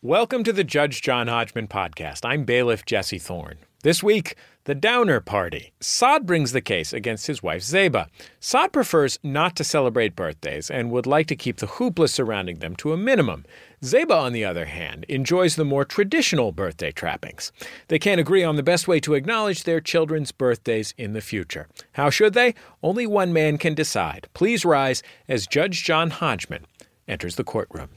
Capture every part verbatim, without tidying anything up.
Welcome to the Judge John Hodgman podcast. I'm Bailiff Jesse Thorne. This week, the Downer Party. Sod brings the case against his wife, Zeba. Sod prefers not to celebrate birthdays and would like to keep the hoopla surrounding them to a minimum. Zeba, on the other hand, enjoys the more traditional birthday trappings. They can't agree on the best way to acknowledge their children's birthdays in the future. How should they? Only one man can decide. Please rise as Judge John Hodgman enters the courtroom.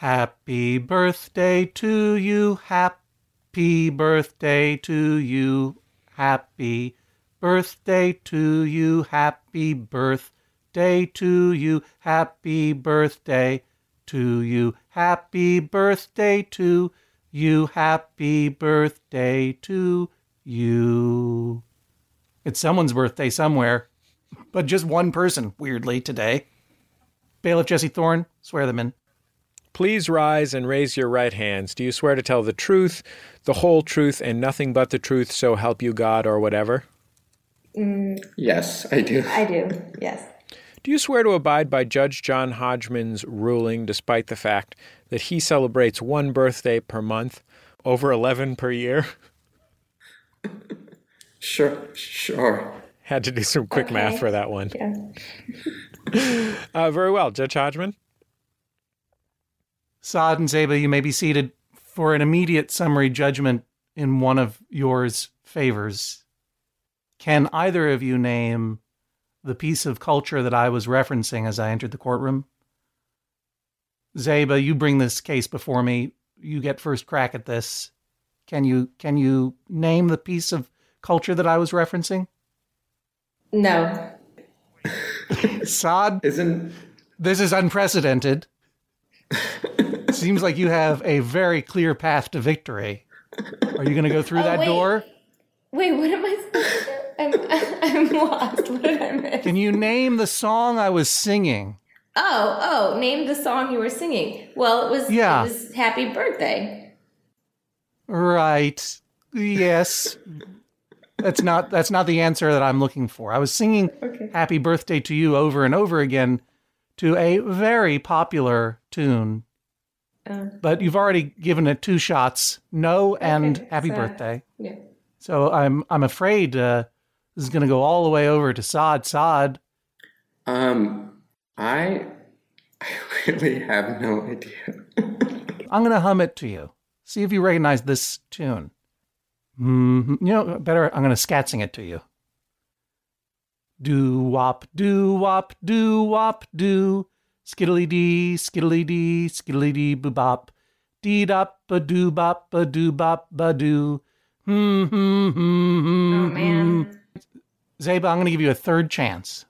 Happy birthday to you, happy birthday to you, happy birthday to you, happy birthday to you, happy birthday to you, happy birthday to you, happy birthday to you. It's someone's birthday somewhere, but just one person, weirdly, today. Bailiff Jesse Thorne, swear them in. Please rise and raise your right hands. Do you swear to tell the truth, the whole truth, and nothing but the truth, so help you God, or whatever? Mm. Yes, I do. I do, yes. Do you swear to abide by Judge John Hodgman's ruling, despite the fact that he celebrates one birthday per month, over eleven per year? Sure, sure. Had to do some quick okay. math for that one. Yeah. uh, very well. Judge Hodgman? Sod and Zeba, you may be seated for an immediate summary judgment in one of yours favors. Can either of you name the piece of culture that I was referencing as I entered the courtroom? Zeba, you bring this case before me. You get first crack at this. Can you can you name the piece of culture that I was referencing? No. Sod, isn't this is unprecedented. Seems like you have a very clear path to victory. Are you going to go through oh, that wait. door? Wait, what am I supposed to do? I'm, I'm lost. What did I miss? Can you name the song I was singing? Oh, oh, name the song you were singing. Well, it was, yeah. it was Happy Birthday. Right. Yes. That's not, that's not the answer that I'm looking for. I was singing okay. Happy Birthday to You over and over again to a very popular tune. Uh, but you've already given it two shots, no and okay, happy so, birthday. Yeah. So I'm I'm afraid uh, this is going to go all the way over to Sod. Sod. Um, I, I really have no idea. I'm going to hum it to you. See if you recognize this tune. Mm, you know, better, I'm going to scat sing it to you. Do-wop, do-wop, do-wop, do. Skiddly-dee, skiddly-dee, skiddly-dee, boop-bop. Dee-dop, ba-doo-bop, ba-doo-bop, ba-doo. Hmm, hmm, hmm, hmm. Oh, man. Zeba, I'm going to give you a third chance.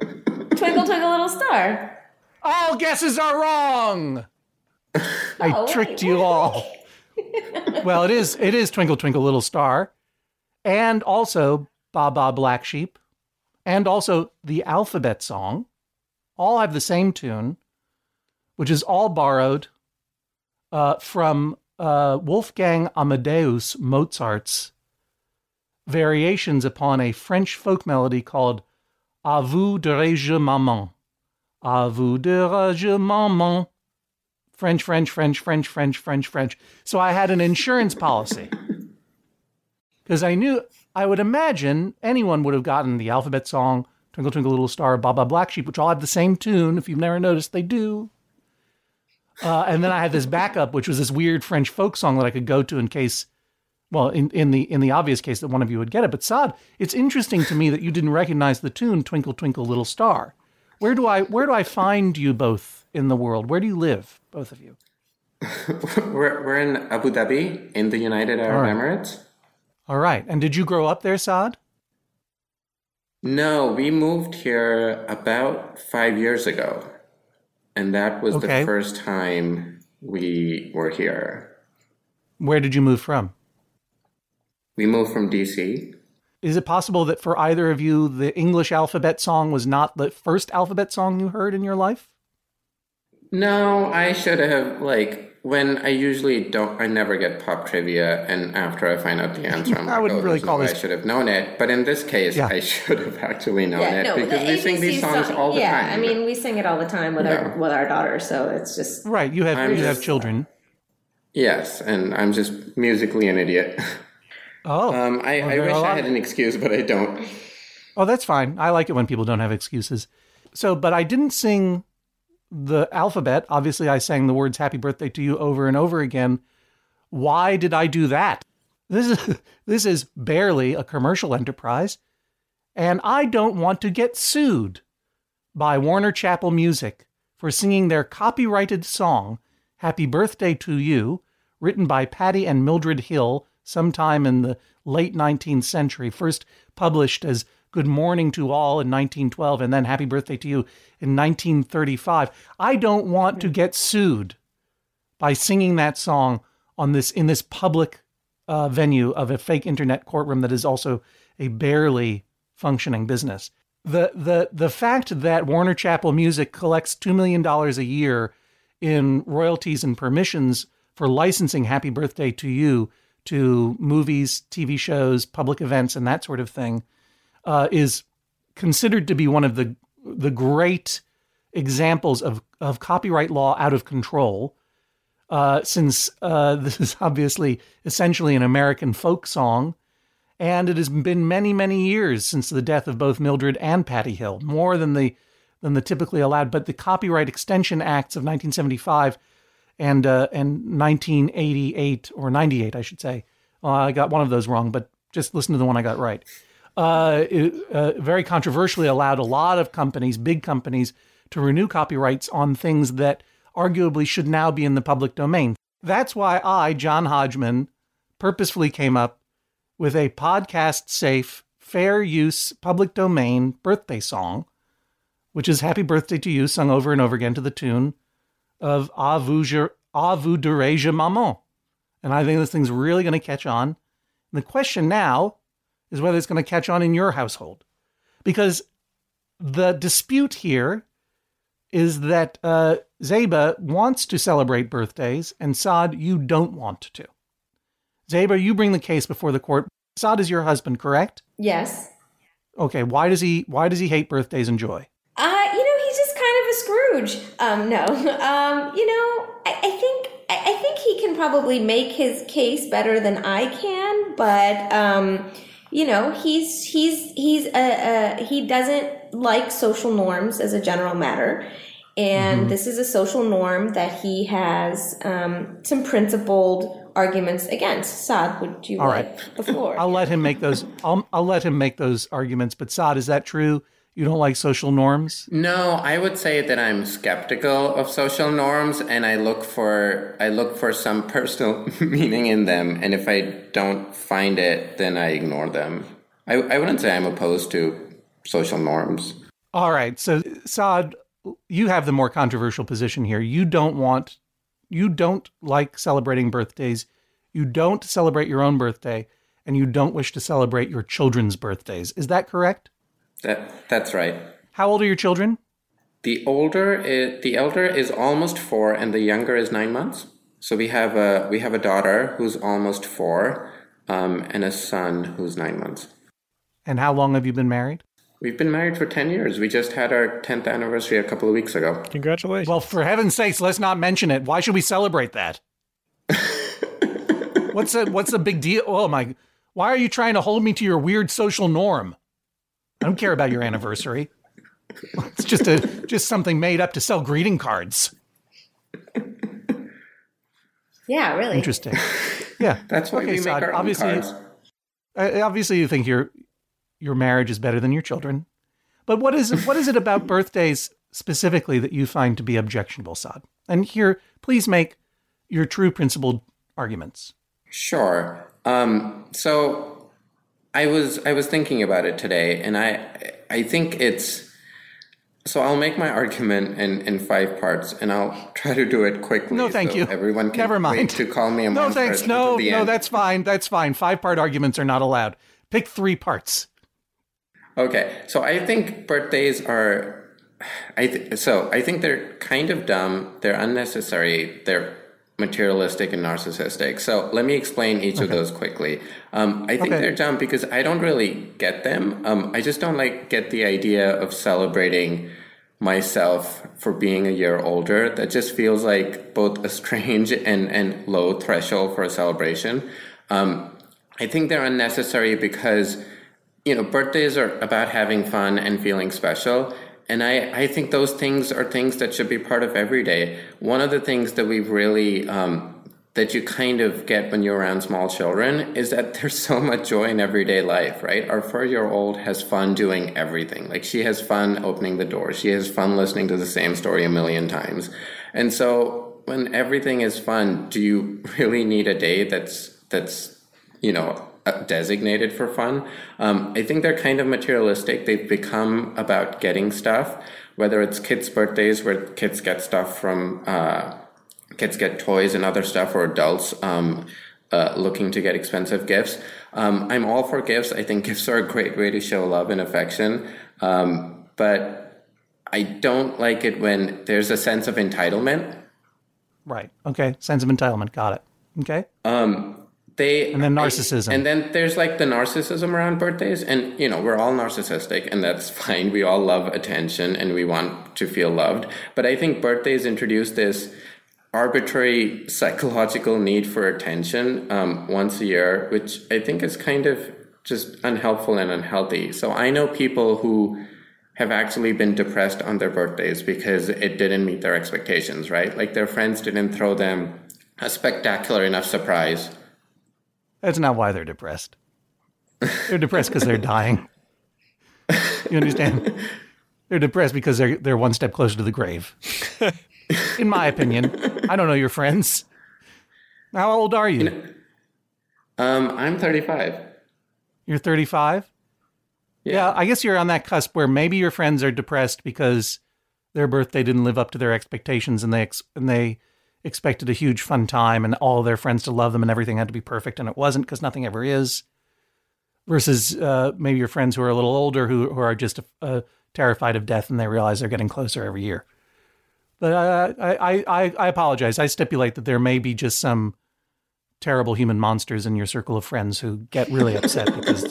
Twinkle, twinkle, little star. All guesses are wrong! I oh, tricked wait, you wait. all. Well, it is, it is Twinkle, Twinkle, Little Star. And also, Ba Ba Black Sheep. And also, the Alphabet Song. All have the same tune, which is all borrowed uh, from uh, Wolfgang Amadeus Mozart's variations upon a French folk melody called Ah, vous dirai-je, Maman. Ah, vous dirai-je, Maman. French, French, French, French, French, French, French. So I had an insurance policy. Because I knew, I would imagine anyone would have gotten the Alphabet Song, Twinkle, Twinkle, Little Star, Ba Ba Black Sheep, which all have the same tune. If you've never noticed, they do. Uh, and then I had this backup, which was this weird French folk song that I could go to in case, well, in, in the in the obvious case that one of you would get it. But Sod, it's interesting to me that you didn't recognize the tune Twinkle, Twinkle, Little Star. Where do I where do I find you both in the world? Where do you live, both of you? we're we're in Abu Dhabi in the United Arab Emirates. All right. And did you grow up there, Sod? No, we moved here about five years ago, and that was okay. the first time we were here. Where did you move from? We moved from D C. Is it possible that for either of you, the English alphabet song was not the first alphabet song you heard in your life? No, I should have, like, when I usually don't, I never get pop trivia, and after I find out the answer, I'm I like, oh, really call this... I should have known it. But in this case, yeah. I should have actually known yeah, it no, because we A B C sing these songs song, all the yeah, time. Yeah, I mean, we sing it all the time with, yeah. our, with our daughter, so it's just... Right, you have, you just, have children. Yes, and I'm just musically an idiot. Oh. Um, I, well, I wish I had an excuse, but I don't. Oh, that's fine. I like it when people don't have excuses. So, but I didn't sing... the alphabet. Obviously, I sang the words "Happy Birthday to You" over and over again. Why did I do that? This is this is barely a commercial enterprise, and I don't want to get sued by Warner Chappell Music for singing their copyrighted song "Happy Birthday to You," written by Patty and Mildred Hill sometime in the late nineteenth century, first published as Good Morning to All in nineteen twelve, and then Happy Birthday to You in nineteen thirty-five. I don't want to get sued by singing that song on this in this public uh, venue of a fake internet courtroom that is also a barely functioning business. The the the fact that Warner Chappell Music collects two million dollars a year in royalties and permissions for licensing Happy Birthday to You to movies, T V shows, public events, and that sort of thing, Uh, is considered to be one of the the great examples of, of copyright law out of control, uh, since uh, this is obviously essentially an American folk song, and it has been many, many years since the death of both Mildred and Patty Hill, more than the than the typically allowed. But the Copyright Extension Acts of nineteen seventy-five and uh, and nineteen eighty-eight or ninety-eight, I should say. Uh, I got one of those wrong, but just listen to the one I got right. Uh, it, uh, very controversially allowed a lot of companies, big companies, to renew copyrights on things that arguably should now be in the public domain. That's why I, John Hodgman, purposefully came up with a podcast-safe, fair-use, public domain birthday song, which is Happy Birthday to You, sung over and over again to the tune of Ah, vous dirai-je, Maman. And I think this thing's really going to catch on. And the question now is whether it's going to catch on in your household. Because the dispute here is that uh, Zeba wants to celebrate birthdays, and Sod, you don't want to. Zeba, you bring the case before the court. Sod is your husband, correct? Yes. Okay, why does he why does he hate birthdays and joy? Uh, you know, he's just kind of a Scrooge. Um, no. Um, you know, I, I think I, I think he can probably make his case better than I can, but... Um, You know, he's he's he's a, a he doesn't like social norms as a general matter, and mm-hmm. this is a social norm that he has um, some principled arguments against. Sod, would you like the floor? I'll let him make those. I'll I'll let him make those arguments. But Sod, is that true? You don't like social norms? No, I would say that I'm skeptical of social norms, and I look for I look for some personal meaning in them. And if I don't find it, then I ignore them. I, I wouldn't say I'm opposed to social norms. All right. So, Sod, you have the more controversial position here. You don't want, you don't like celebrating birthdays. You don't celebrate your own birthday, and you don't wish to celebrate your children's birthdays. Is that correct? That that's right. How old are your children? The older, is, the elder is almost four, and the younger is nine months. So we have a we have a daughter who's almost four, um, and a son who's nine months. And how long have you been married? We've been married for ten years. We just had our tenth anniversary a couple of weeks ago. Congratulations! Well, for heaven's sakes, let's not mention it. Why should we celebrate that? What's the what's the big deal? Oh my! Why are you trying to hold me to your weird social norm? I don't care about your anniversary. It's just a just something made up to sell greeting cards. Yeah, really interesting. Yeah, that's why okay, we Sod, make our obviously, own cards. Uh, obviously, you think your your marriage is better than your children, but what is what is it about birthdays specifically that you find to be objectionable, Sod? And here, please make your true principled arguments. Sure. Um, so. I was I was thinking about it today, and I I think it's so I'll make my argument in, in five parts, and I'll try to do it quickly. No, thank so you. Everyone can Never mind. Wait to call me a no, monster. No, thanks. No, no, end. that's fine. That's fine. Five part arguments are not allowed. Pick three parts. Okay, so I think birthdays are, I th- so I think they're kind of dumb. They're unnecessary. They're materialistic and narcissistic. So let me explain each okay. of those quickly. Um, I think okay. they're dumb because I don't really get them. Um, I just don't like get the idea of celebrating myself for being a year older. That just feels like both a strange and, and low threshold for a celebration. Um, I think they're unnecessary because, you know, birthdays are about having fun and feeling special. And I, I think those things are things that should be part of every day. One of the things that we've really, um, that you kind of get when you're around small children is that there's so much joy in everyday life, right? Our four-year-old has fun doing everything. Like, she has fun opening the door. She has fun listening to the same story a million times. And so when everything is fun, do you really need a day that's, that's, you know, designated for fun? Um, I think they're kind of materialistic. They've become about getting stuff, whether it's kids' birthdays where kids get stuff from, uh, kids get toys and other stuff, or adults um, uh, looking to get expensive gifts. Um, I'm all for gifts. I think gifts are a great way to show love and affection. Um, but I don't like it when there's a sense of entitlement. Right. Okay. Sense of entitlement. Got it. Okay. Um, They, and then narcissism. I, and then there's like the narcissism around birthdays. And, you know, we're all narcissistic and that's fine. We all love attention and we want to feel loved. But I think birthdays introduce this arbitrary psychological need for attention um, once a year, which I think is kind of just unhelpful and unhealthy. So I know people who have actually been depressed on their birthdays because it didn't meet their expectations, right? Like their friends didn't throw them a spectacular enough surprise. That's not why they're depressed. They're depressed because they're dying. You understand? They're depressed because they're they're one step closer to the grave. In my opinion. I don't know your friends. How old are you? you know, um, I'm thirty-five. You're thirty-five? Yeah. yeah, I guess you're on that cusp where maybe your friends are depressed because their birthday didn't live up to their expectations and they ex- and they... expected a huge fun time and all their friends to love them and everything had to be perfect. And it wasn't, because nothing ever is, versus uh, maybe your friends who are a little older, who, who are just uh, terrified of death and they realize they're getting closer every year. But uh, I, I, I apologize. I stipulate that there may be just some terrible human monsters in your circle of friends who get really upset because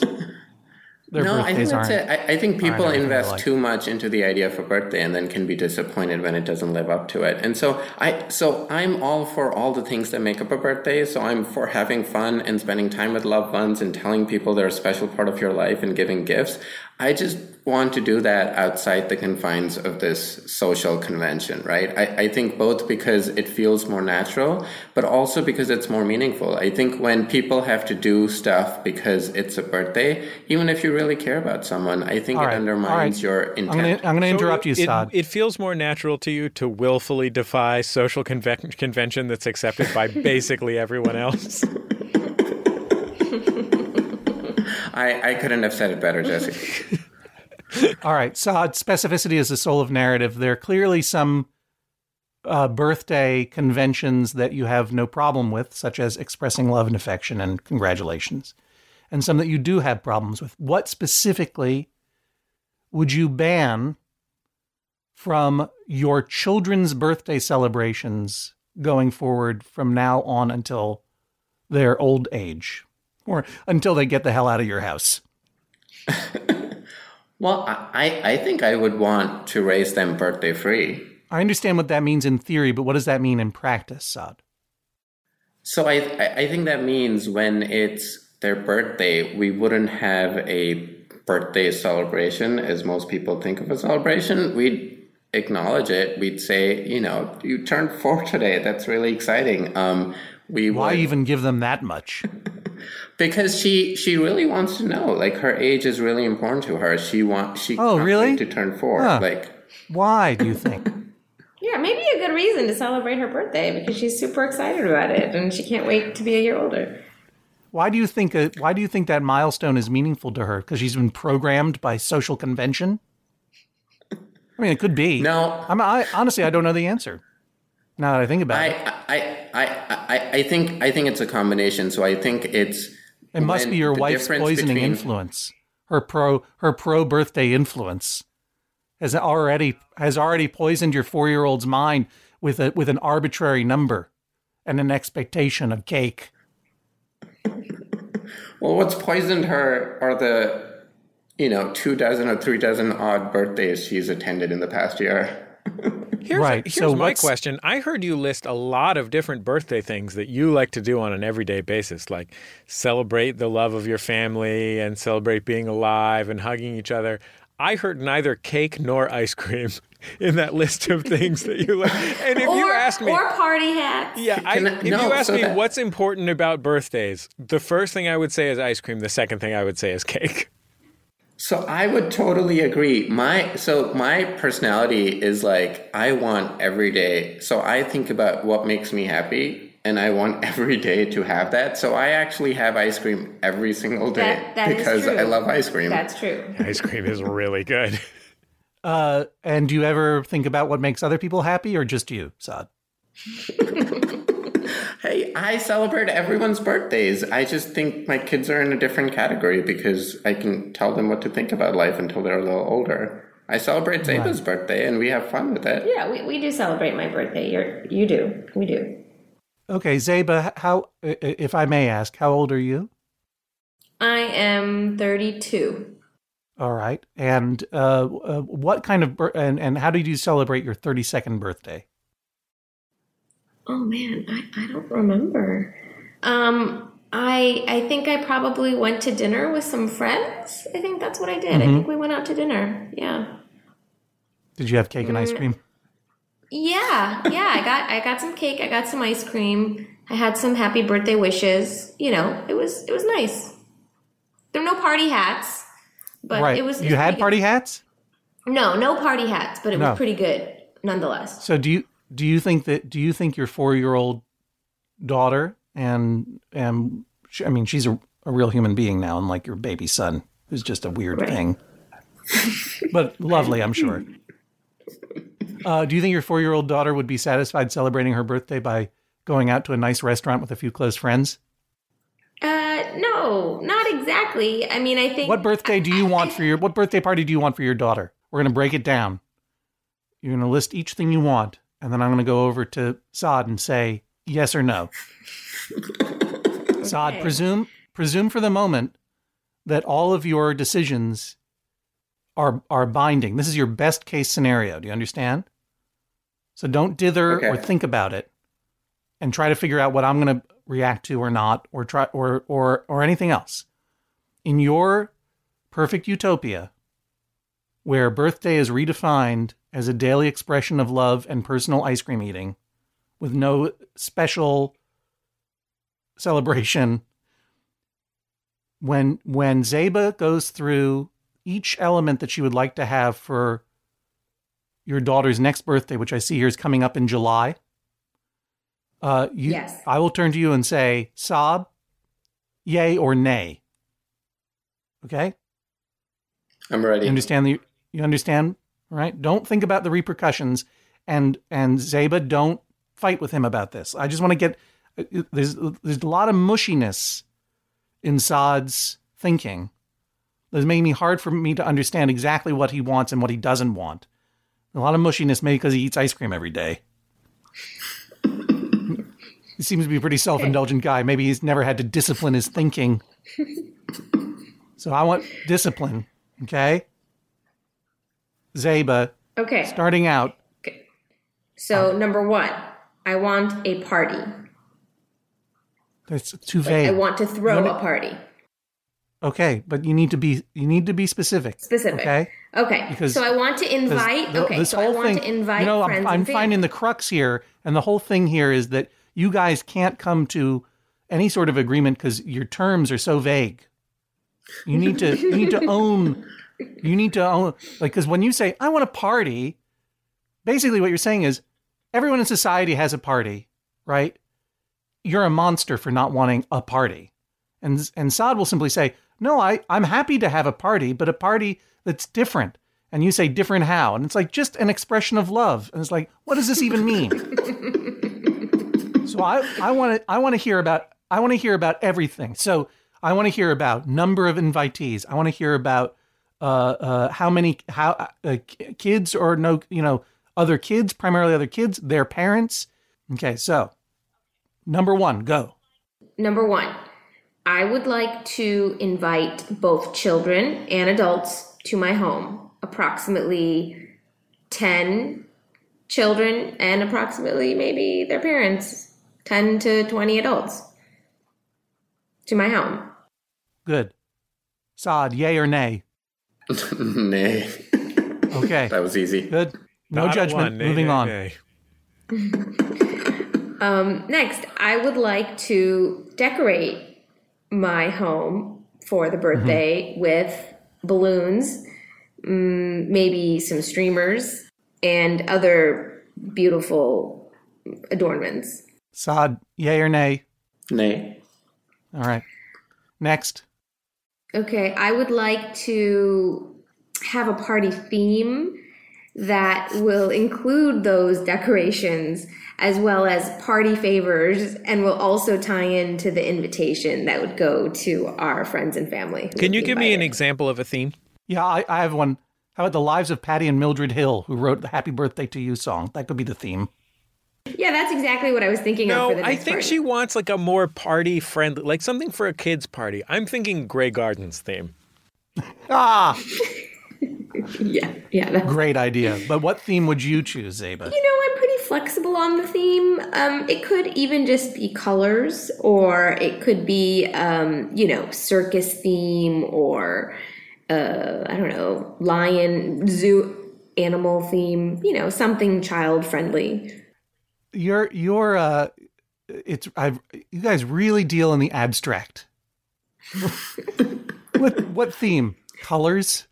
their no, birthdays I think aren't. I, I think people invest too much into the idea of a birthday and then can be disappointed when it doesn't live up to it. And so I, so I'm all for all the things that make up a birthday. So I'm for having fun and spending time with loved ones and telling people they're a special part of your life and giving gifts. I just want to do that outside the confines of this social convention, right? I, I think both because it feels more natural, but also because it's more meaningful. I think when people have to do stuff because it's a birthday, even if you really care about someone, I think all it right. undermines right. your intent. I'm going to interrupt so you, Sod. It, it feels more natural to you to willfully defy social conven- convention that's accepted by basically everyone else? I, I couldn't have said it better, Jesse. All right. Sod, specificity is the soul of narrative. There are clearly some uh, birthday conventions that you have no problem with, such as expressing love and affection and congratulations, and some that you do have problems with. What specifically would you ban from your children's birthday celebrations going forward from now on until their old age, or until they get the hell out of your house? Well, I, I think I would want to raise them birthday free. I understand what that means in theory, but what does that mean in practice, Sod? So I I think that means when it's their birthday, we wouldn't have a birthday celebration as most people think of a celebration. We'd acknowledge it. We'd say, you know, you turned four today. That's really exciting. Um, we Why would... even give them that much? Because she, she really wants to know, like, her age is really important to her. She wants she oh, really? to turn four. Huh. Like, why do you think? Yeah, maybe a good reason to celebrate her birthday, because she's super excited about it and she can't wait to be a year older. Why do you think? A, why do you think that milestone is meaningful to her? Because she's been programmed by social convention. I mean, it could be. No, I'm, I honestly I don't know the answer. Now that I think about I, it, I, I, I, I think I think it's a combination. So I think it's it must be your wife's poisoning between... influence. Her pro her pro birthday influence has already has already poisoned your four year old's mind with a with an arbitrary number, and an expectation of cake. Well, what's poisoned her are the, you know, two dozen or three dozen odd birthdays she's attended in the past year. Here's, right. here's so my question. I heard you list a lot of different birthday things that you like to do on an everyday basis, like celebrate the love of your family and celebrate being alive and hugging each other. I heard neither cake nor ice cream in that list of things that you like. And if or, you asked me... Or party hats. Yeah, I, I, if no, you asked so me that... what's important about birthdays, the first thing I would say is ice cream. The second thing I would say is cake. So I would totally agree. My so my personality is like, I want every day. So I think about what makes me happy, and I want every day to have that. So I actually have ice cream every single day that, that because I love ice cream. That's true. Ice cream is really good. Uh, and do you ever think about what makes other people happy, or just you, Sod? Hey, I celebrate everyone's birthdays. I just think my kids are in a different category because I can tell them what to think about life until they're a little older. I celebrate Zeba's right. birthday, and we have fun with it. Yeah, we, we do celebrate my birthday. You're, you do. We do. Okay, Zeba, how, if I may ask, how old are you? I am thirty-two. All right. And uh, what kind of bir- and, and how did you celebrate your thirty-second birthday? Oh, man, I, I don't remember. Um, I I think I probably went to dinner with some friends. I think that's what I did. Mm-hmm. I think we went out to dinner. Yeah. Did you have cake and mm. ice cream? Yeah. Yeah, I got I got some cake. I got some ice cream. I had some happy birthday wishes. You know, it was it was nice. There were no party hats. But right. it was You it was had party good. hats? No, no party hats, but it no. was pretty good nonetheless. So do you Do you think that? Do you think your four-year-old daughter and and she, I mean, she's a, a real human being now, and like your baby son, who's just a weird right. thing, but lovely, I'm sure. Uh, do you think your four-year-old daughter would be satisfied celebrating her birthday by going out to a nice restaurant with a few close friends? Uh, no, not exactly. I mean, I think. What birthday do you want for your? What birthday party do you want for your daughter? We're gonna break it down. You're gonna list each thing you want. And then I'm going to go over to Sod and say yes or no. Okay. Sod, presume presume for the moment that all of your decisions are are binding. This is your best case scenario. Do you understand? So don't dither okay. or think about it, and try to figure out what I'm going to react to or not, or try or or or anything else. In your perfect utopia, where birthday is redefined as a daily expression of love and personal ice cream eating with no special celebration. When when Zeba goes through each element that she would like to have for your daughter's next birthday, which I see here is coming up in July, uh, you, yes. I will turn to you and say, Sob, yay or nay. Okay? I'm ready. You understand? The, you understand? Right? Don't think about the repercussions, and and Zeba, don't fight with him about this. I just want to get there's there's a lot of mushiness in Sod's thinking. That's making me hard for me to understand exactly what he wants and what he doesn't want. A lot of mushiness, maybe because he eats ice cream every day. He seems to be a pretty self-indulgent guy. Maybe he's never had to discipline his thinking. So I want discipline. Okay. Zeba. Okay. Starting out. Okay. So um, number one, I want a party. That's too vague. Like, I want to throw want a party. Okay, but you need to be you need to be specific. Specific. Okay. Okay. Because, so I want to invite. The, okay. This so whole I want thing, to invite. You know, friends I'm, I'm finding the crux here, and the whole thing here is that you guys can't come to any sort of agreement because your terms are so vague. You need to you need to own. You need to own, like, because when you say, I want a party, basically what you're saying is everyone in society has a party, right? You're a monster for not wanting a party. And and Sod will simply say, no, I, I'm happy to have a party, but a party that's different. And you say different how? And it's like just an expression of love. And it's like, what does this even mean? So I, I want to I want to hear about I want to hear about everything. So I want to hear about number of invitees. I want to hear about Uh, uh, how many, how uh, kids or no, you know, other kids, primarily other kids, their parents. Okay, so Number one, go. Number one, I would like to invite both children and adults to my home. Approximately ten children and approximately maybe their parents, ten to twenty adults to my home. Good. Sod, yay or nay? Nay. Okay. That was easy. Good. No Not judgment. One, nay, Moving nay, on. Nay. um, next, I would like to decorate my home for the birthday mm-hmm. with balloons, mm, maybe some streamers, and other beautiful adornments. Sod, yay or nay? Nay. All right. Next. Okay, I would like to have a party theme that will include those decorations as well as party favors and will also tie into the invitation that would go to our friends and family. Can you give me an example of a theme? Yeah, I, I have one. How about the lives of Patty and Mildred Hill, who wrote the Happy Birthday to You song? That could be the theme. Yeah, that's exactly what I was thinking no, of for the next I think party. She wants like a more party-friendly, like something for a kid's party. I'm thinking Grey Gardens theme. Ah! yeah, yeah. That's... Great idea. But what theme would you choose, Zeba? You know, I'm pretty flexible on the theme. Um, it could even just be colors, or it could be, um, you know, circus theme, or, uh, I don't know, lion, zoo, animal theme. You know, something child-friendly. You're, you're, uh, it's, I've, you guys really deal in the abstract. what, what theme? Colors?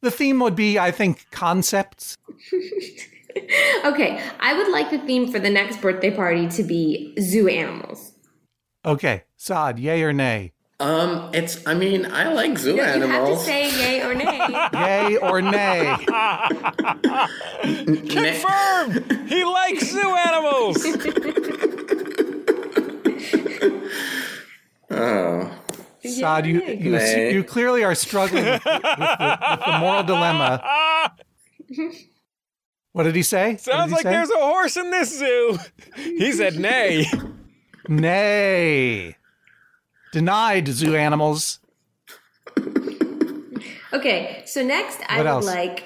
The theme would be, I think, concepts. Okay. I would like the theme for the next birthday party to be zoo animals. Okay. Sod, yay or nay? Um, it's, I mean, I like zoo no, animals. You have to say yay or nay. Yay or nay. Confirmed! He likes zoo animals! Oh. Sod, you, you, you clearly are struggling with the, with the, with the moral dilemma. What did he say? Sounds he like say? There's a horse in this zoo. He said nay. Nay. Denied, zoo animals. Okay, so next what I else? would like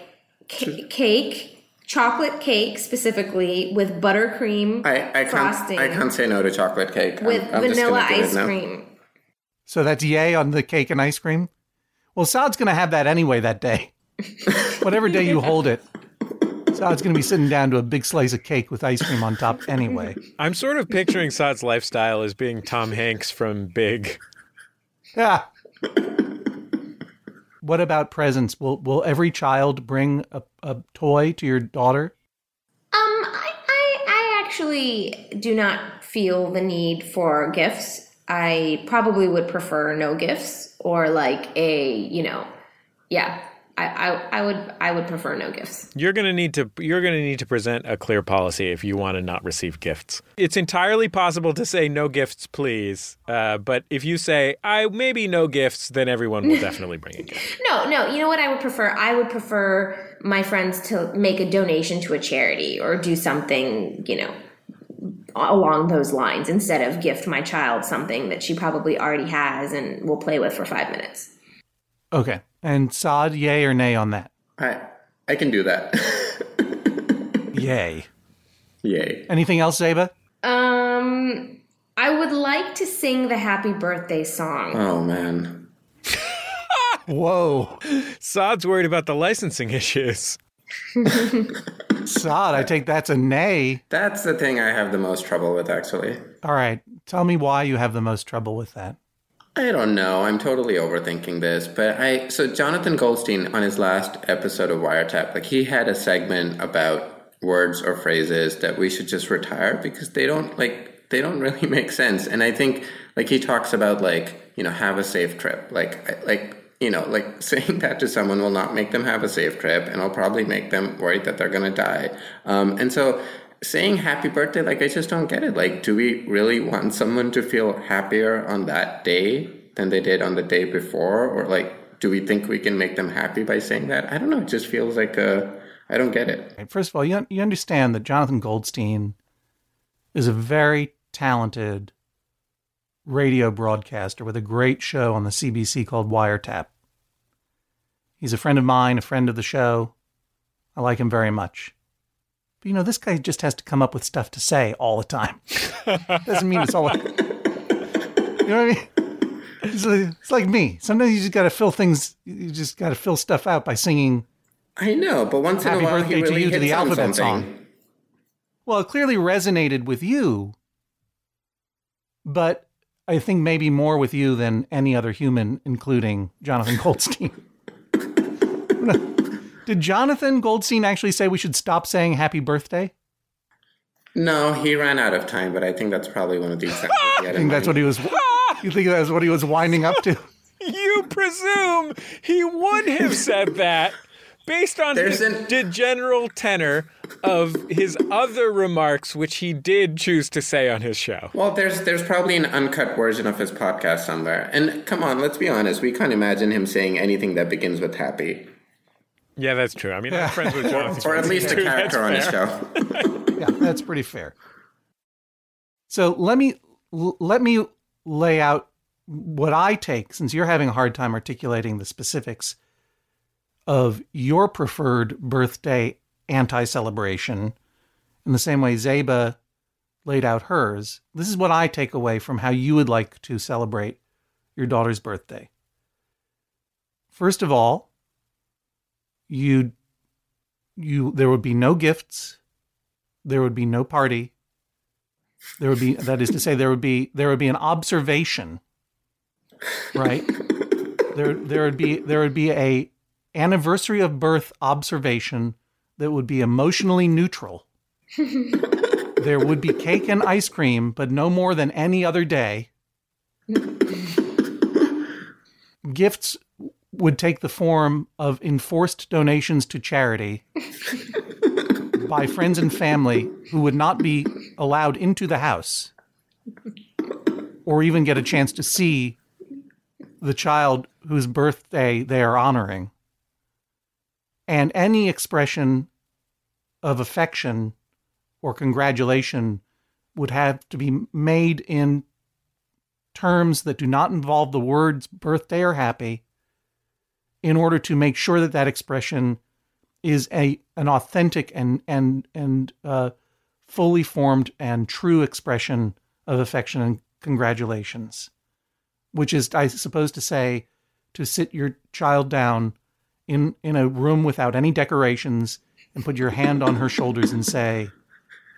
ca- cake, chocolate cake specifically, with buttercream I, I frosting. Can't, I can't say no to chocolate cake. With I'm, I'm vanilla ice cream. So that's yay on the cake and ice cream? Well, Sod's going to have that anyway that day. Whatever day you hold it. Sod's going to be sitting down to a big slice of cake with ice cream on top anyway. I'm sort of picturing Sod's lifestyle as being Tom Hanks from Big. Yeah. What about presents? Will will every child bring a, a toy to your daughter? Um, I, I, I actually do not feel the need for gifts. I probably would prefer no gifts or like a, you know, yeah. I, I I would I would prefer no gifts. You're gonna need to you're gonna need to present a clear policy if you want to not receive gifts. It's entirely possible to say no gifts, please. Uh, but if you say I maybe no gifts, then everyone will definitely bring a gift. No, no. You know what I would prefer? I would prefer my friends to make a donation to a charity or do something, you know, along those lines instead of gift my child something that she probably already has and will play with for five minutes. Okay. And Sod, yay or nay on that? I I can do that. Yay. Yay. Anything else, Zeba? Um, I would like to sing the Happy Birthday song. Oh, man. Whoa. Sod's worried about the licensing issues. Sod, I think that's a nay. That's the thing I have the most trouble with, actually. All right. Tell me why you have the most trouble with that. I don't know. I'm totally overthinking this, but I so Jonathan Goldstein on his last episode of Wiretap, like he had a segment about words or phrases that we should just retire because they don't like they don't really make sense. And I think like he talks about like, you know, have a safe trip. Like like you know, like saying that to someone will not make them have a safe trip and will probably make them worried that they're going to die. Um, and so saying happy birthday, like, I just don't get it. Like, do we really want someone to feel happier on that day than they did on the day before? Or, like, do we think we can make them happy by saying that? I don't know. It just feels like a, I don't get it. First of all, you, you understand that Jonathan Goldstein is a very talented radio broadcaster with a great show on the C B C called Wiretap. He's a friend of mine, a friend of the show. I like him very much. But, you know, this guy just has to come up with stuff to say all the time. Doesn't mean it's all... Like, you know what I mean? It's like, it's like me. Sometimes you just got to fill things, you just got to fill stuff out by singing... I know, but once in a while he really hits on the alphabet song. Well, it clearly resonated with you, but I think maybe more with you than any other human, including Jonathan Goldstein. Did Jonathan Goldstein actually say we should stop saying happy birthday? No, he ran out of time, but I think that's probably one of the exact things he had in mind. You think that's what he was, you think that's what he was winding up to? You presume he would have said that. Based on There's his an... de- general tenor of his other remarks, which he did choose to say on his show. Well, there's there's probably an uncut version of his podcast somewhere. And come on, let's be honest. We can't imagine him saying anything that begins with happy. Yeah, that's true. I mean, I'm friends with Jonathan. Or at least a character on his show. Yeah, that's pretty fair. So let me let me lay out what I take, since you're having a hard time articulating the specifics of your preferred birthday anti-celebration, in the same way Zeba laid out hers. This is what I take away from how you would like to celebrate your daughter's birthday. First of all, you, you, there would be no gifts. There would be no party. There would be, that is to say, there would be, there would be an observation, right? There, there would be, there would be a, anniversary of birth observation that would be emotionally neutral. There would be cake and ice cream, but no more than any other day. Gifts would take the form of enforced donations to charity by friends and family who would not be allowed into the house or even get a chance to see the child whose birthday they are honoring. And any expression of affection or congratulation would have to be made in terms that do not involve the words birthday or happy in order to make sure that that expression is a an authentic and and, and uh, fully formed and true expression of affection and congratulations, which is, I suppose, to say, to sit your child down in in a room without any decorations and put your hand on her shoulders and say,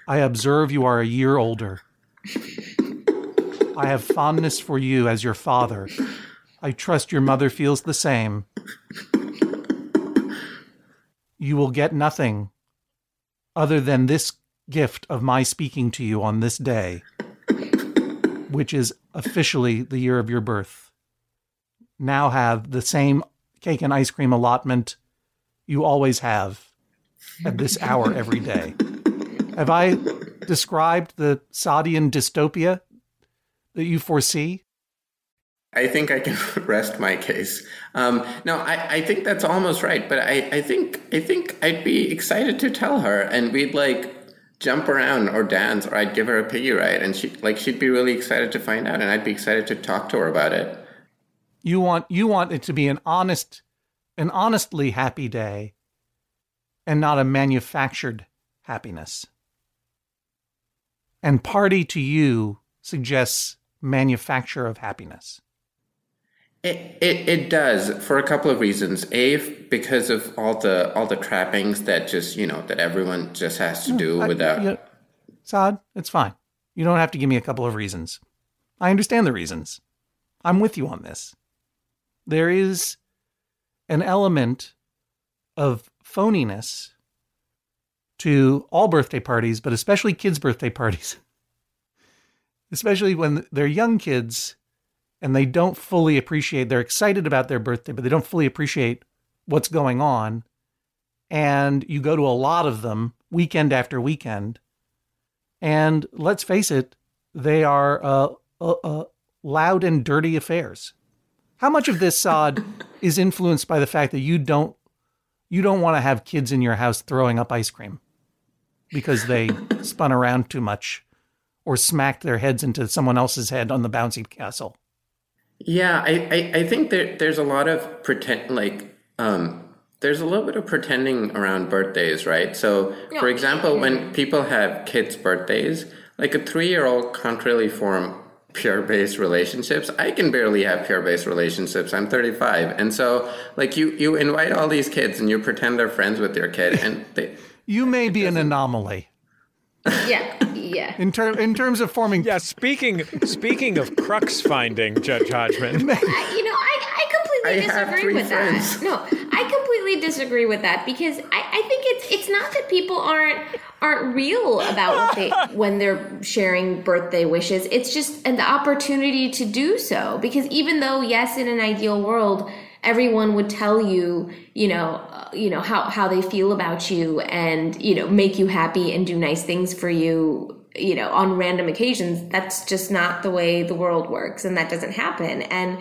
I observe you are a year older. I have fondness for you as your father. I trust your mother feels the same. You will get nothing other than this gift of my speaking to you on this day, which is officially the year of your birth. Now have the same cake and ice cream allotment you always have at this hour every day. Have I described the Sodian dystopia that you foresee? I think I can rest my case. Um, no, I, I think that's almost right. But I, I think I think I'd be excited to tell her, and we'd like jump around or dance, or I'd give her a piggy ride, and she like she'd be really excited to find out, and I'd be excited to talk to her about it. You want you want it to be an honest, an honestly happy day, and not a manufactured happiness. And party to you suggests manufacture of happiness. It it, it does, for a couple of reasons. A, because of all the all the trappings that just you know that everyone just has to no, do I, without. You, Sod, it's fine. You don't have to give me a couple of reasons. I understand the reasons. I'm with you on this. There is an element of phoniness to all birthday parties, but especially kids' birthday parties, especially when they're young kids and they don't fully appreciate, they're excited about their birthday, but they don't fully appreciate what's going on. And you go to a lot of them weekend after weekend. And let's face it, they are uh, uh, uh, loud and dirty affairs. How much of this, Sod, is influenced by the fact that you don't you don't want to have kids in your house throwing up ice cream because they spun around too much or smacked their heads into someone else's head on the bouncy castle? Yeah, I, I, I think there, there's a lot of pretend, like, um, there's a little bit of pretending around birthdays, right? So, yeah. For example, when people have kids' birthdays, like a three-year-old can't really form peer-based relationships. I can barely have peer-based relationships. I'm thirty-five. And so, like, you, you invite all these kids and you pretend they're friends with your kid. And they, you may be an anomaly. Yeah, yeah. In, ter- in terms of forming... Yeah, speaking speaking of crux finding, Judge Hodgman. I, you know, I, I completely I disagree with friends. that. No, I completely disagree with that because I, I think it's it's not that people aren't aren't real about what they, when they're sharing birthday wishes. It's just an opportunity to do so because even though, yes, in an ideal world, everyone would tell you, you know, uh, you know, how, how they feel about you and, you know, make you happy and do nice things for you, you know, on random occasions. That's just not the way the world works. And that doesn't happen. And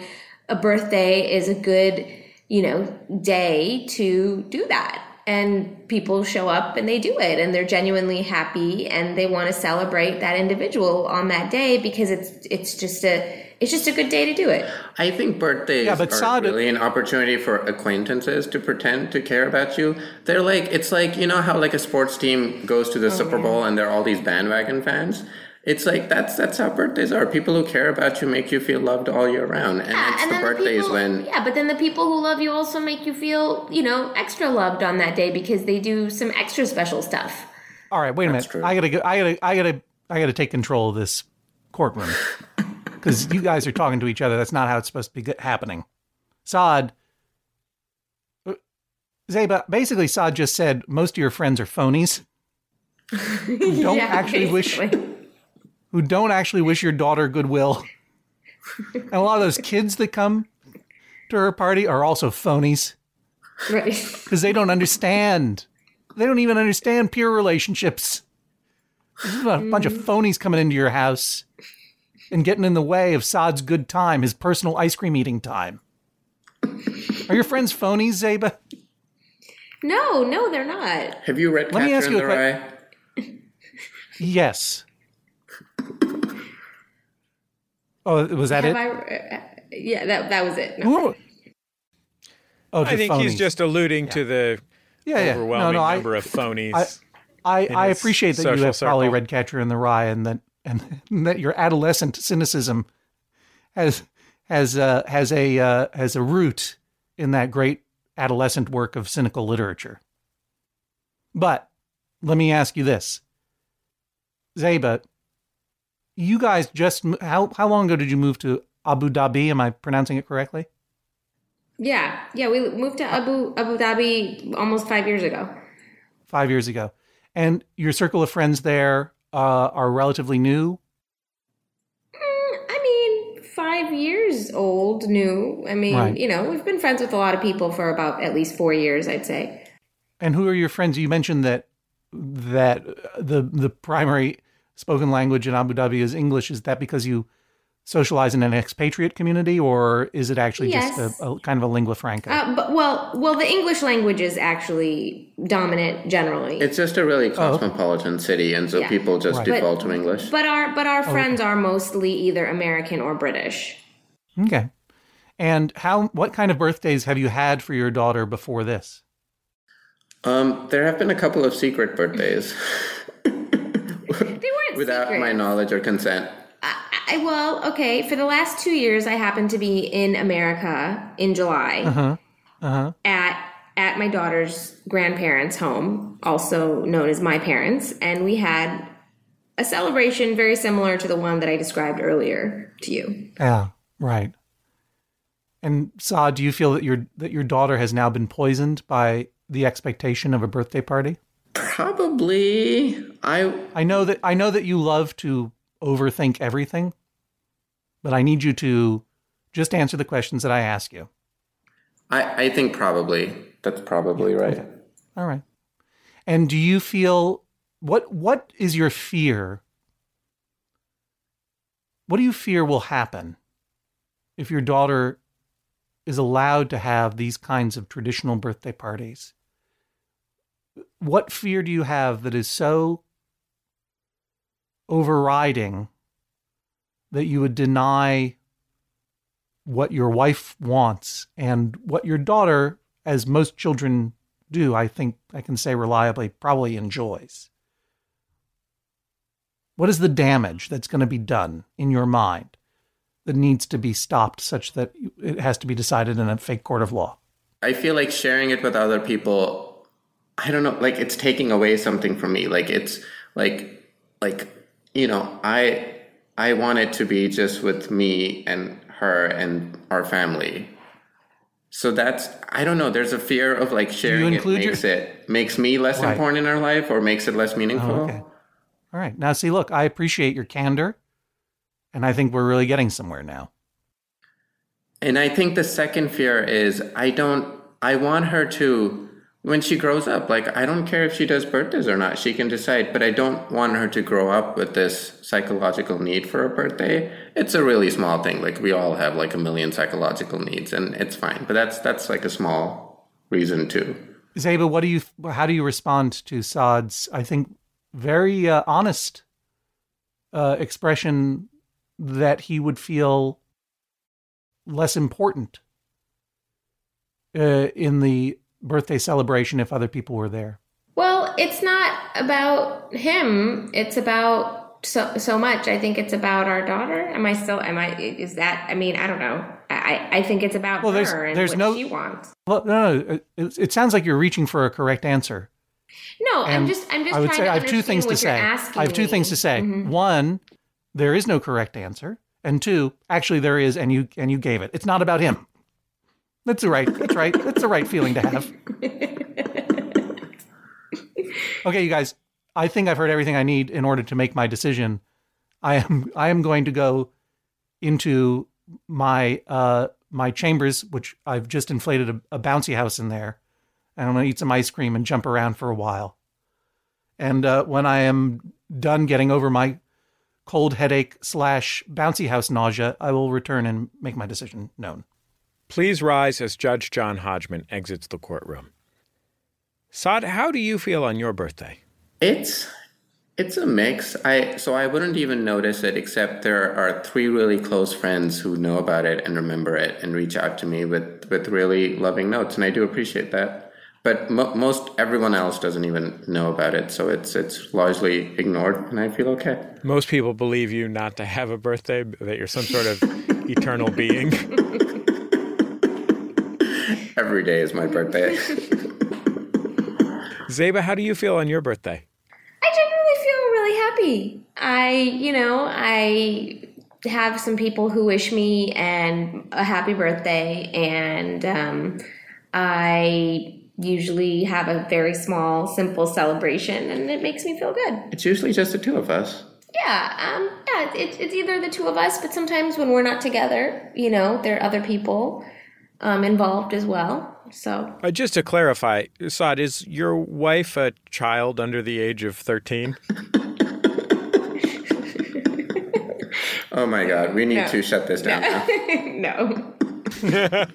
a birthday is a good, you know, day to do that. And people show up and they do it and they're genuinely happy and they want to celebrate that individual on that day because it's it's just a it's just a good day to do it. I think birthdays yeah, but are Sod- really an opportunity for acquaintances to pretend to care about you. They're like it's like you know how like a sports team goes to the oh, Super Bowl yeah. and there are all these bandwagon fans. It's like that's that's how birthdays are. People who care about you make you feel loved all year round, and yeah, it's and the birthdays the people, when yeah. But then the people who love you also make you feel you know extra loved on that day because they do some extra special stuff. All right, wait a that's minute. True. I gotta go. I gotta. I gotta. I gotta take control of this courtroom because you guys are talking to each other. That's not how it's supposed to be happening. Sod, Zeba, basically, Sod just said most of your friends are phonies. Who don't yeah, actually basically. wish. Who don't actually wish your daughter goodwill. And a lot of those kids that come to her party are also phonies. Right. Because they don't understand. They don't even understand peer relationships. There's a mm. bunch of phonies coming into your house and getting in the way of Sod's good time, his personal ice cream eating time. Are your friends phonies, Zeba? No, no, they're not. Have you read Catcher in the Rye? Yes. Oh, was that Have it? I, uh, yeah, that that was it. No. Oh, I think phonies. He's just alluding yeah. to the yeah, overwhelming yeah. No, no, number I, of phonies. I, I, I appreciate that you have circle. probably read Catcher in the Rye, and that and, and that your adolescent cynicism has has uh, has a uh, has a root in that great adolescent work of cynical literature. But let me ask you this, Zeba. You guys just, how how long ago did you move to Abu Dhabi? Am I pronouncing it correctly? Yeah. Yeah, we moved to Abu Abu Dhabi almost five years ago. Five years ago. And your circle of friends there uh, are relatively new? Mm, I mean, five years old, new. I mean, right. you know, we've been friends with a lot of people for about at least four years, I'd say. And who are your friends? You mentioned that that the the primary... spoken language in Abu Dhabi is English. Is that because you socialize in an expatriate community, or is it actually yes. just a, a kind of a lingua franca? Uh, but, well, well, the English language is actually dominant generally. It's just a really cosmopolitan oh. city, and so yeah. people just right. default but, to English. But our but our friends oh, okay. are mostly either American or British. Okay, and how? What kind of birthdays have you had for your daughter before this? Um, there have been a couple of secret birthdays. Without secret. my knowledge or consent. I, I, well, okay. For the last two years, I happened to be in America in July uh-huh. Uh-huh. at at my daughter's grandparents' home, also known as my parents, and we had a celebration very similar to the one that I described earlier to you. Yeah, right. And Sod, do you feel that your that your daughter has now been poisoned by the expectation of a birthday party? Probably. I I know that I know that you love to overthink everything, but I need you to just answer the questions that I ask you. I, I think probably. That's probably yeah, right. Okay. All right. And do you feel what what is your fear? What do you fear will happen if your daughter is allowed to have these kinds of traditional birthday parties? What fear do you have that is so overriding that you would deny what your wife wants and what your daughter, as most children do, I think I can say reliably, probably enjoys. What is the damage that's going to be done in your mind that needs to be stopped such that it has to be decided in a fake court of law? I feel like sharing it with other people, I don't know, like it's taking away something from me. Like it's like, like, you know, I, I want it to be just with me and her and our family. So that's, I don't know, there's a fear of like sharing it makes your... it makes me less right. important in our life or makes it less meaningful. Oh, okay. All right. Now, see, look, I appreciate your candor and I think we're really getting somewhere now. And I think the second fear is I don't, I want her to, when she grows up, like, I don't care if she does birthdays or not, she can decide, but I don't want her to grow up with this psychological need for a birthday. It's a really small thing. Like we all have like a million psychological needs and it's fine, but that's, that's like a small reason too. Zeba, what do you, how do you respond to Sod's, I think, very uh, honest uh, expression that he would feel less important uh, in the birthday celebration if other people were there? Well, it's not about him. It's about so so much. I think it's about our daughter. Am I still, am I, is that, I mean, I don't know. I, I think it's about well, there's, her and there's what no, she wants. Well, no, no, it, it sounds like you're reaching for a correct answer. No, and I'm just, I'm just I would trying say, to I have two things to say. I have two me. things to say. Mm-hmm. One, there is no correct answer. And two, actually there is, and you and you gave it. It's not about him. That's the right, that's right, that's the right feeling to have. Okay, you guys, I think I've heard everything I need in order to make my decision. I am I am going to go into my uh my chambers, which I've just inflated a, a bouncy house in there. And I'm going to eat some ice cream and jump around for a while. And uh, when I am done getting over my cold headache slash bouncy house nausea, I will return and make my decision known. Please rise as Judge John Hodgman exits the courtroom. Sod, how do you feel on your birthday? It's it's a mix. I so I wouldn't even notice it, except there are three really close friends who know about it and remember it and reach out to me with, with really loving notes. And I do appreciate that. But mo- most everyone else doesn't even know about it, so it's it's largely ignored, and I feel okay. Most people believe you not to have a birthday, that you're some sort of eternal being. Every day is my birthday. Zeba, how do you feel on your birthday? I generally feel really happy. I, you know, I have some people who wish me and a happy birthday, and um, I... usually have a very small, simple celebration, and it makes me feel good. It's usually just the two of us. Yeah, um, yeah. It's it's either the two of us, but sometimes when we're not together, you know, there are other people um, involved as well. So, uh, just to clarify, Sod, is your wife a child under the age of thirteen? Oh my God, we need no. to shut this down. No. Now.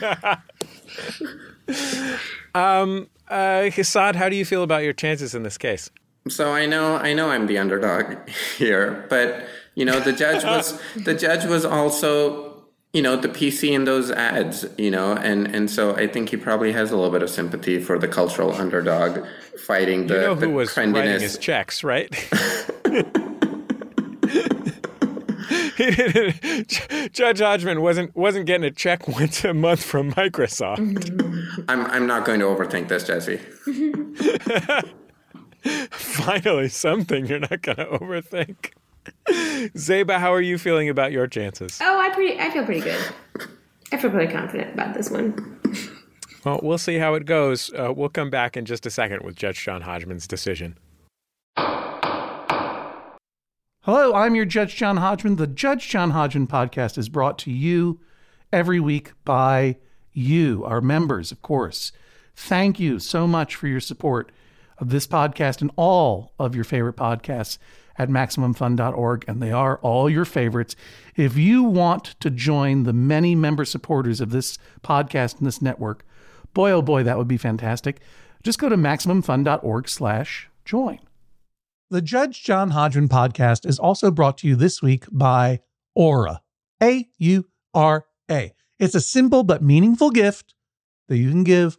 No. um, uh, Sod, how do you feel about your chances in this case? So I know, I know, I'm the underdog here, but you know, the judge was, the judge was also, you know, the P C in those ads, you know, and, and so I think he probably has a little bit of sympathy for the cultural underdog fighting the. You know who the was trendiness. Writing his checks, right? Judge Hodgman wasn't wasn't getting a check once a month from Microsoft. I'm I'm not going to overthink this, Jesse. Finally, something you're not going to overthink. Zeba, how are you feeling about your chances? Oh, I pretty I feel pretty good. I feel pretty confident about this one. Well, we'll see how it goes. Uh, we'll come back in just a second with Judge John Hodgman's decision. Hello, I'm your Judge John Hodgman. The Judge John Hodgman podcast is brought to you every week by you, our members, of course. Thank you so much for your support of this podcast and all of your favorite podcasts at Maximum Fun dot org, and they are all your favorites. If you want to join the many member supporters of this podcast and this network, boy, oh boy, that would be fantastic. Just go to Maximum Fun dot org slash join. The Judge John Hodgman podcast is also brought to you this week by Aura, A U R A. It's a simple but meaningful gift that you can give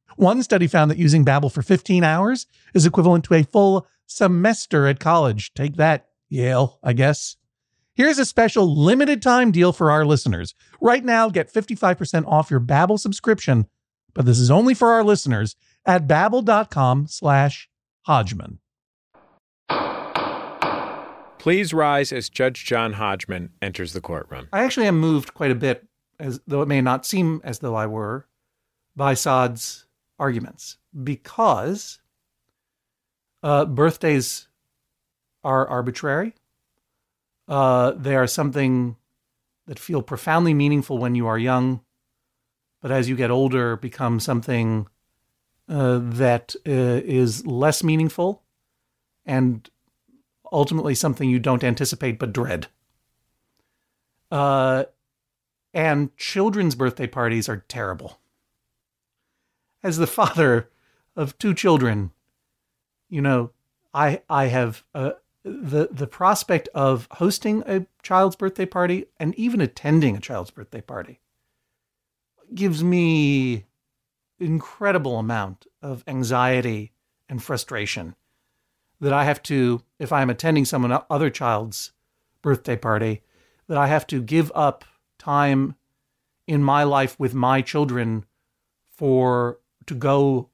One study found that using Babbel for fifteen hours is equivalent to a full semester at college. Take that, Yale, I guess. Here's a special limited time deal for our listeners. Right now, get fifty-five percent off your Babbel subscription, but this is only for our listeners at babbel.com slash Hodgman. Please rise as Judge John Hodgman enters the courtroom. I actually am moved quite a bit, as though it may not seem as though I were, by Sod's arguments, because uh, birthdays are arbitrary. Uh, they are something that feel profoundly meaningful when you are young, but as you get older, become something uh, that uh, is less meaningful and ultimately something you don't anticipate but dread. Uh, and children's birthday parties are terrible. As the father of two children, you know, I I have... Uh, The the prospect of hosting a child's birthday party and even attending a child's birthday party gives me incredible amount of anxiety and frustration that I have to, if I'm attending someone other child's birthday party, that I have to give up time in my life with my children for to go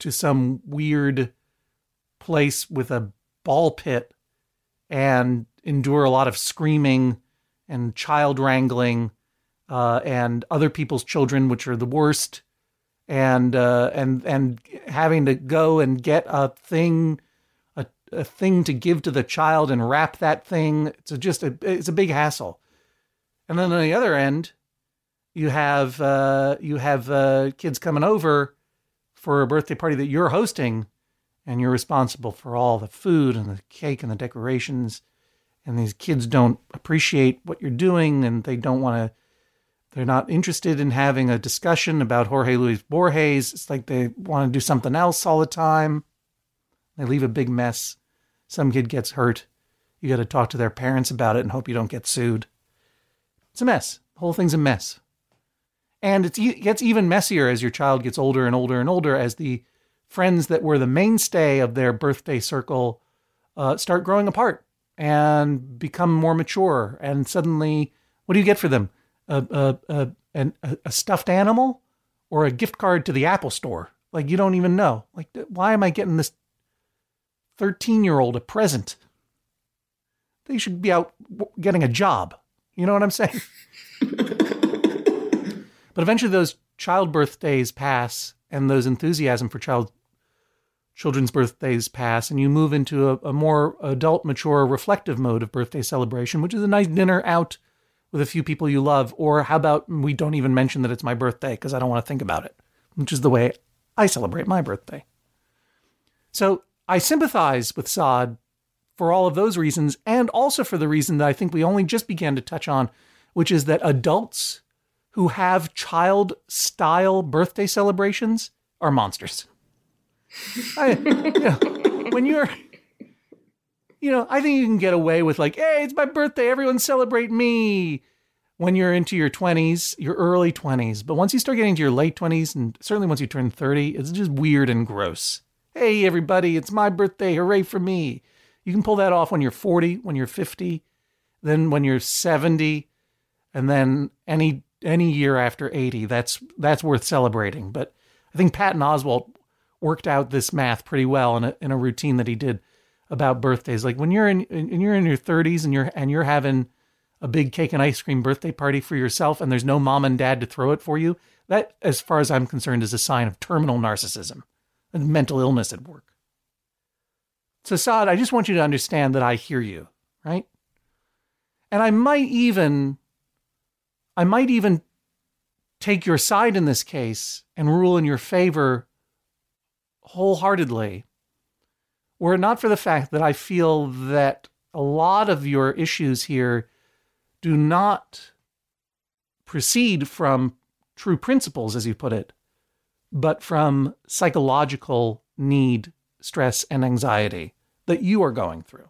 to some weird place with a ball pit and endure a lot of screaming and child wrangling uh, and other people's children, which are the worst, and uh, and and having to go and get a thing, a, a thing to give to the child and wrap that thing. It's a, just a it's a big hassle. And then on the other end, you have uh, you have uh, kids coming over for a birthday party that you're hosting. And you're responsible for all the food and the cake and the decorations. And these kids don't appreciate what you're doing. And they don't want to, they're not interested in having a discussion about Jorge Luis Borges. It's like they want to do something else all the time. They leave a big mess. Some kid gets hurt. You got to talk to their parents about it and hope you don't get sued. It's a mess. The whole thing's a mess. And it's, it gets even messier as your child gets older and older and older, as the friends that were the mainstay of their birthday circle uh, start growing apart and become more mature. And suddenly, what do you get for them? A, a, a, an, a stuffed animal or a gift card to the Apple store? Like, you don't even know. Like, why am I getting this thirteen-year-old a present? They should be out getting a job. You know what I'm saying? But eventually those childbirth days pass and those enthusiasm for child children's birthdays pass, and you move into a, a more adult, mature, reflective mode of birthday celebration, which is a nice dinner out with a few people you love. Or how about we don't even mention that it's my birthday because I don't want to think about it, which is the way I celebrate my birthday. So I sympathize with Sod for all of those reasons, and also for the reason that I think we only just began to touch on, which is that adults who have child-style birthday celebrations are monsters. I, you know, when you're, you know, I think you can get away with like, hey, it's my birthday, everyone celebrate me, when you're into your twenties, your early twenties. But once you start getting to your late twenties, and certainly once you turn thirty, it's just weird and gross. Hey, everybody, it's my birthday, hooray for me. You can pull that off when you're forty, when you're fifty, then when you're seventy, and then any Any year after eighty, that's that's worth celebrating. But I think Patton Oswald worked out this math pretty well in a in a routine that he did about birthdays. Like when you're in, in you're in your thirties and you're and you're having a big cake and ice cream birthday party for yourself, and there's no mom and dad to throw it for you. That, as far as I'm concerned, is a sign of terminal narcissism and mental illness at work. So Sod, I just want you to understand that I hear you, right? And I might even. I might even take your side in this case and rule in your favor wholeheartedly, were it not for the fact that I feel that a lot of your issues here do not proceed from true principles, as you put it, but from psychological need, stress, and anxiety that you are going through.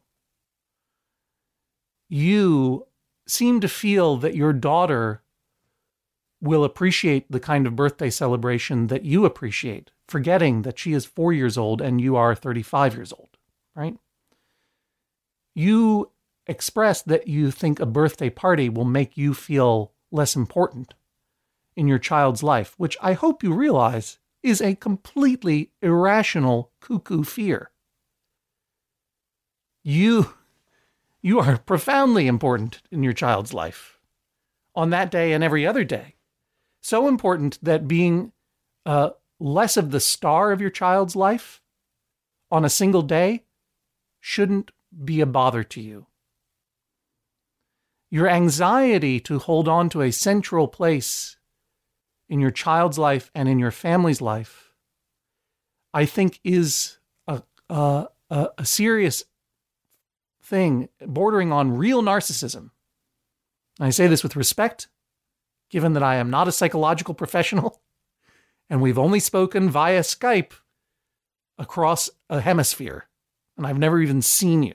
You seem to feel that your daughter will appreciate the kind of birthday celebration that you appreciate, forgetting that she is four years old and you are thirty-five years old, right? You express that you think a birthday party will make you feel less important in your child's life, which I hope you realize is a completely irrational cuckoo fear. You... You are profoundly important in your child's life on that day and every other day. So important that being uh, less of the star of your child's life on a single day shouldn't be a bother to you. Your anxiety to hold on to a central place in your child's life and in your family's life, I think, is a, a, a serious thing bordering on real narcissism. And I say this with respect, given that I am not a psychological professional, and we've only spoken via Skype across a hemisphere, and I've never even seen you.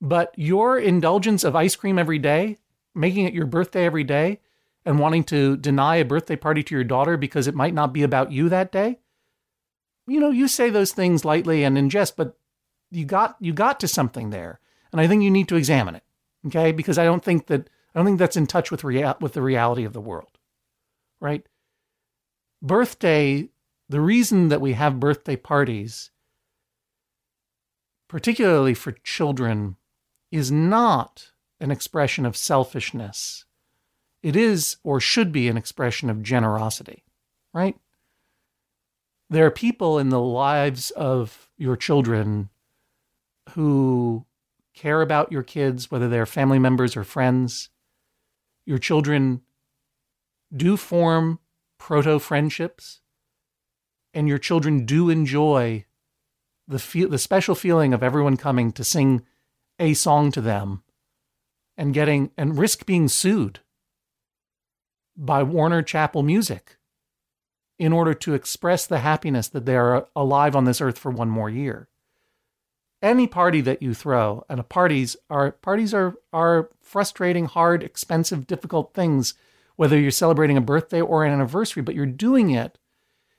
But your indulgence of ice cream every day, making it your birthday every day, and wanting to deny a birthday party to your daughter because it might not be about you that day, you know, you say those things lightly and in jest, but You got you got to something there, and I think you need to examine it, okay? Because I don't think that I don't think that's in touch with rea- with the reality of the world, right? Birthday, the reason that we have birthday parties, particularly for children, is not an expression of selfishness. It is, or should be, an expression of generosity, right? There are people in the lives of your children who care about your kids, whether they're family members or friends. Your children do form proto-friendships, and your children do enjoy the feel, the special feeling of everyone coming to sing a song to them and getting and risk being sued by Warner Chappell Music in order to express the happiness that they are alive on this earth for one more year. any party that you throw, and parties are parties are are frustrating, hard, expensive, difficult things, whether you're celebrating a birthday or an anniversary, but you're doing it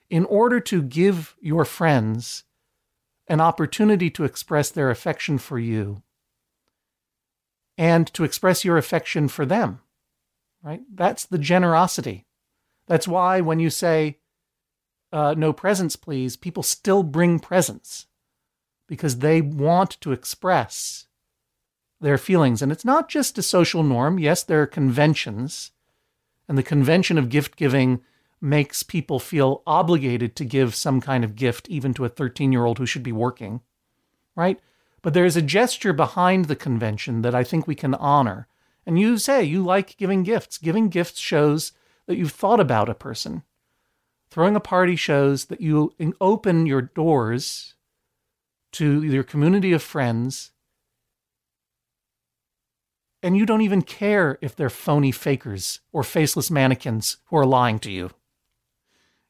in order to give your friends an opportunity to express their affection for you and to express your affection for them, right? That's the generosity. That's why when you say, uh, no presents, please, people still bring presents because they want to express their feelings. And it's not just a social norm. Yes, there are conventions, and the convention of gift giving makes people feel obligated to give some kind of gift, even to a thirteen-year-old who should be working, right? But there is a gesture behind the convention that I think we can honor. And you say you like giving gifts. Giving gifts shows that you've thought about a person. Throwing a party shows that you open your doors to your community of friends, and you don't even care if they're phony fakers or faceless mannequins who are lying to you.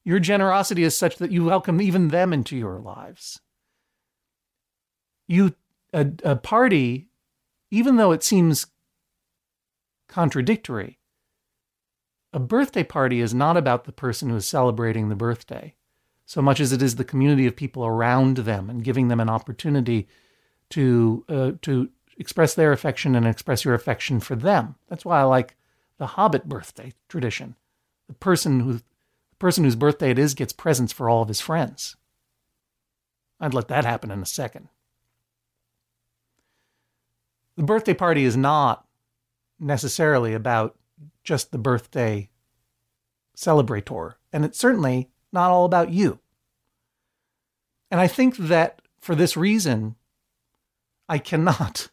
Your generosity is such that you welcome even them into your lives. You, a, a party, even though it seems contradictory, a birthday party is not about the person who is celebrating the birthday, so much as it is the community of people around them and giving them an opportunity to uh, to express their affection and express your affection for them. That's why I like the Hobbit birthday tradition. The person who, the person whose birthday it is gets presents for all of his friends. I'd let that happen in a second. The birthday party is not necessarily about just the birthday celebrator. And it's certainly not all about you. And I think that for this reason, I cannot,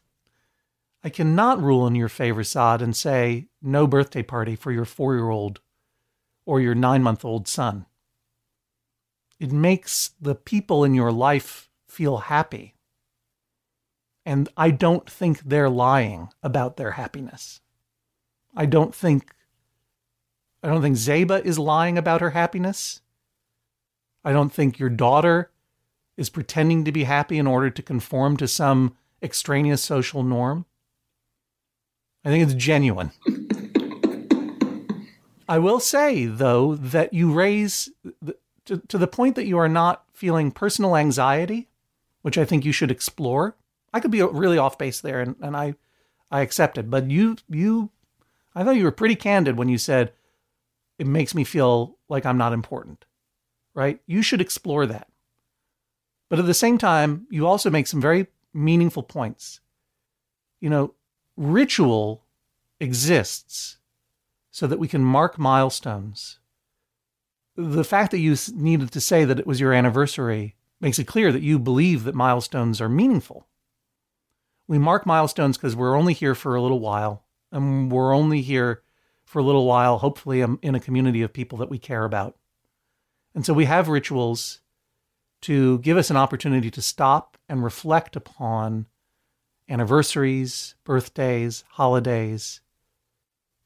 I cannot rule in your favor, Sod, and say no birthday party for your four-year-old or your nine-month-old son. It makes the people in your life feel happy. And I don't think they're lying about their happiness. I don't think, I don't think Zeba is lying about her happiness. I don't think your daughter is pretending to be happy in order to conform to some extraneous social norm. I think it's genuine. I will say, though, that you raise, to, to the point that you are not feeling personal anxiety, which I think you should explore. I could be really off base there, and, and I, I accept it. But you, you, I thought you were pretty candid when you said, it makes me feel like I'm not important, right? You should explore that. But at the same time, you also make some very meaningful points. You know, ritual exists so that we can mark milestones. The fact that you needed to say that it was your anniversary makes it clear that you believe that milestones are meaningful. We mark milestones because we're only here for a little while, and we're only here for a little while, hopefully in a community of people that we care about. And so we have rituals to give us an opportunity to stop and reflect upon anniversaries, birthdays, holidays,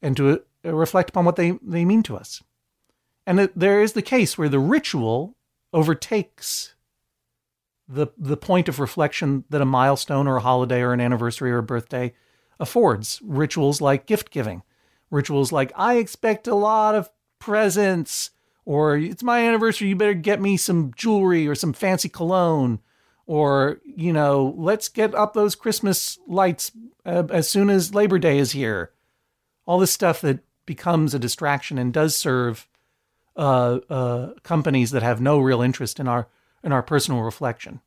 and to reflect upon what they, they mean to us. And it, there is the case where the ritual overtakes the the point of reflection that a milestone or a holiday or an anniversary or a birthday affords. Rituals like gift giving, rituals like, I expect a lot of presents, or it's my anniversary, you better get me some jewelry or some fancy cologne, or, you know, let's get up those Christmas lights uh, as soon as Labor Day is here. All this stuff that becomes a distraction and does serve uh, uh, companies that have no real interest in our in our personal reflection.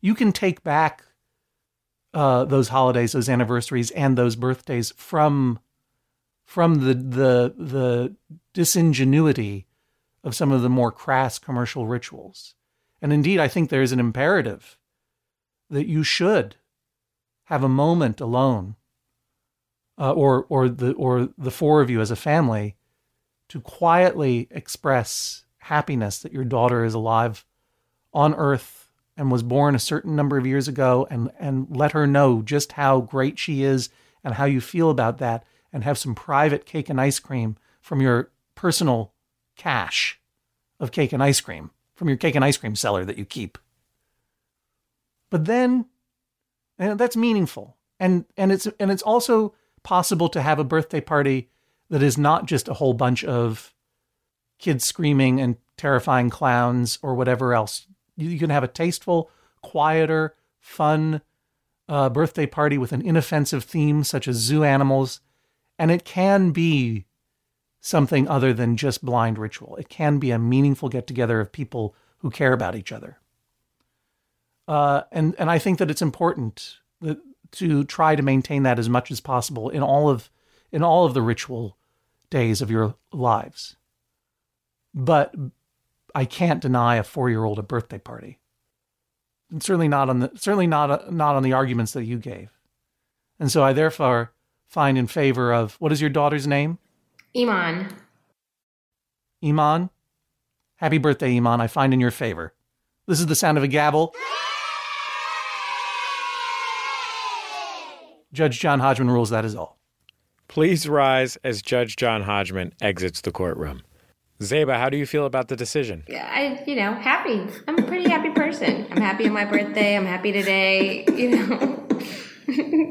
You can take back uh, those holidays, those anniversaries, and those birthdays from from the the the disingenuity of some of the more crass commercial rituals. And indeed, I think there is an imperative that you should have a moment alone, uh, or or the or the four of you as a family, to quietly express happiness that your daughter is alive on Earth and was born a certain number of years ago, and, and let her know just how great she is and how you feel about that, and have some private cake and ice cream from your personal cache of cake and ice cream from your cake and ice cream cellar that you keep. But then And that's meaningful. And and it's and it's also possible to have a birthday party that is not just a whole bunch of kids screaming and terrifying clowns or whatever else. You, you can have a tasteful, quieter, fun uh, birthday party with an inoffensive theme such as zoo animals. And it can be something other than just blind ritual. It can be a meaningful get-together of people who care about each other. Uh, and, and I think that it's important that, to try to maintain that as much as possible in all of in all of the ritual days of your lives. But I can't deny a four-year-old a birthday party, and certainly not on the certainly not not on the arguments that you gave. And so I therefore find in favor of, what is your daughter's name? Iman. Iman, happy birthday, Iman. I find in your favor. This is the sound of a gavel. Judge John Hodgman rules, that is all. Please rise as Judge John Hodgman exits the courtroom. Zeba, how do you feel about the decision? I, you know, happy. I'm a pretty happy person. I'm happy on my birthday. I'm happy today. You know,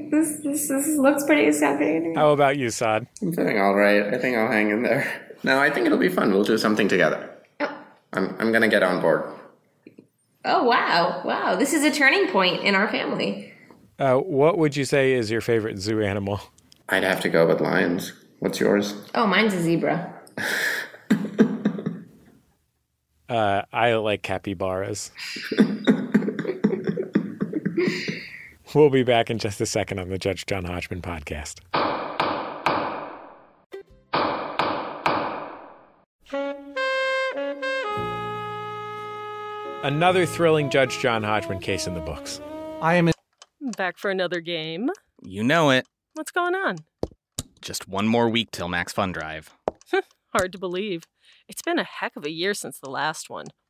this, this this looks pretty exciting. How about you, Sod? I'm feeling all right. I think I'll hang in there. No, I think it'll be fun. We'll do something together. Oh. I'm I'm gonna get on board. Oh wow, wow! This is a turning point in our family. Uh, what would you say is your favorite zoo animal? I'd have to go with lions. What's yours? Oh, mine's a zebra. uh, I like capybaras. We'll be back in just a second on the Judge John Hodgman podcast. Another thrilling Judge John Hodgman case in the books. I am in- back for another game. You know it. What's going on? Just one more week till Max Fun Drive. Hard to believe. It's been a heck of a year since the last one.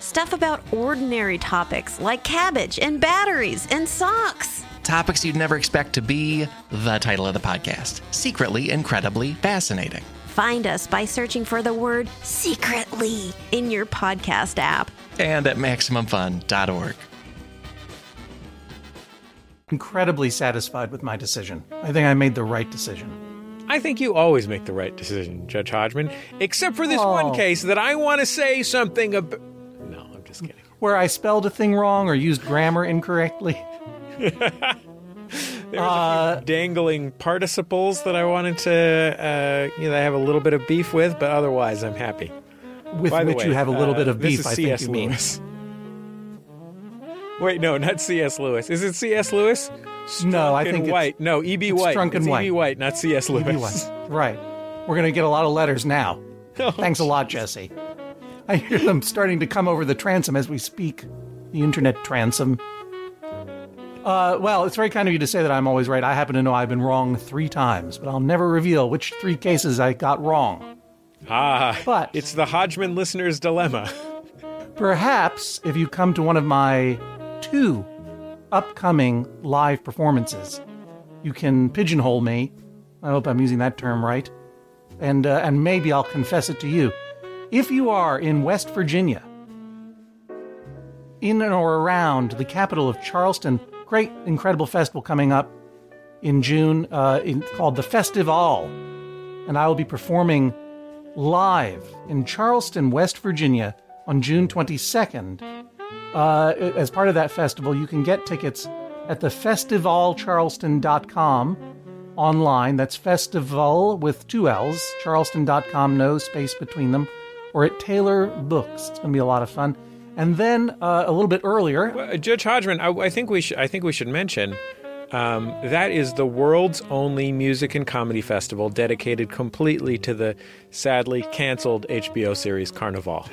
Stuff about ordinary topics like cabbage and batteries and socks. Topics you'd never expect to be the title of the podcast, Secretly Incredibly Fascinating. Find us by searching for the word secretly in your podcast app. And at maximum fun dot org. Incredibly satisfied with my decision. I think I made the right decision. I think you always make the right decision, Judge Hodgman, except for this oh. one case that I want to say something about. No, I'm just kidding. Where I spelled a thing wrong or used grammar incorrectly. There's uh, a few dangling participles that I wanted to, uh, you know, I have a little bit of beef with, but otherwise I'm happy. With By which way, you have a little uh, bit of beef, I think you mean. This is C S Lewis. Wait, no, not C S Lewis. Is it C S Lewis? Strunk no, I think White. It's... No, E B. White. Strunk and White. E B. White, not C S Lewis. E B. White. Right. We're going to get a lot of letters now. Oh, Thanks geez. a lot, Jesse. I hear them starting to come over the transom as we speak. The internet transom. Uh, well, it's very kind of you to say that I'm always right. I happen to know I've been wrong three times, but I'll never reveal which three cases I got wrong. Ah, but it's the Hodgman listener's dilemma. Perhaps if you come to one of my two upcoming live performances, you can pigeonhole me. I hope I'm using that term right. And, uh, and maybe I'll confess it to you. If you are in West Virginia, in or around the capital of Charleston, great, incredible festival coming up in June uh, in, called the Festival. And I will be performing live in Charleston, West Virginia on June twenty-second. Uh, as part of that festival, you can get tickets at the festival charleston dot com online. That's Festival with two L's, charleston dot com, no space between them, or at Taylor Books. It's going to be a lot of fun. And then uh, a little bit earlier, well, Judge Hodgman, I, I think we should. I think we should mention um, that is the world's only music and comedy festival dedicated completely to the sadly canceled H B O series Carnival.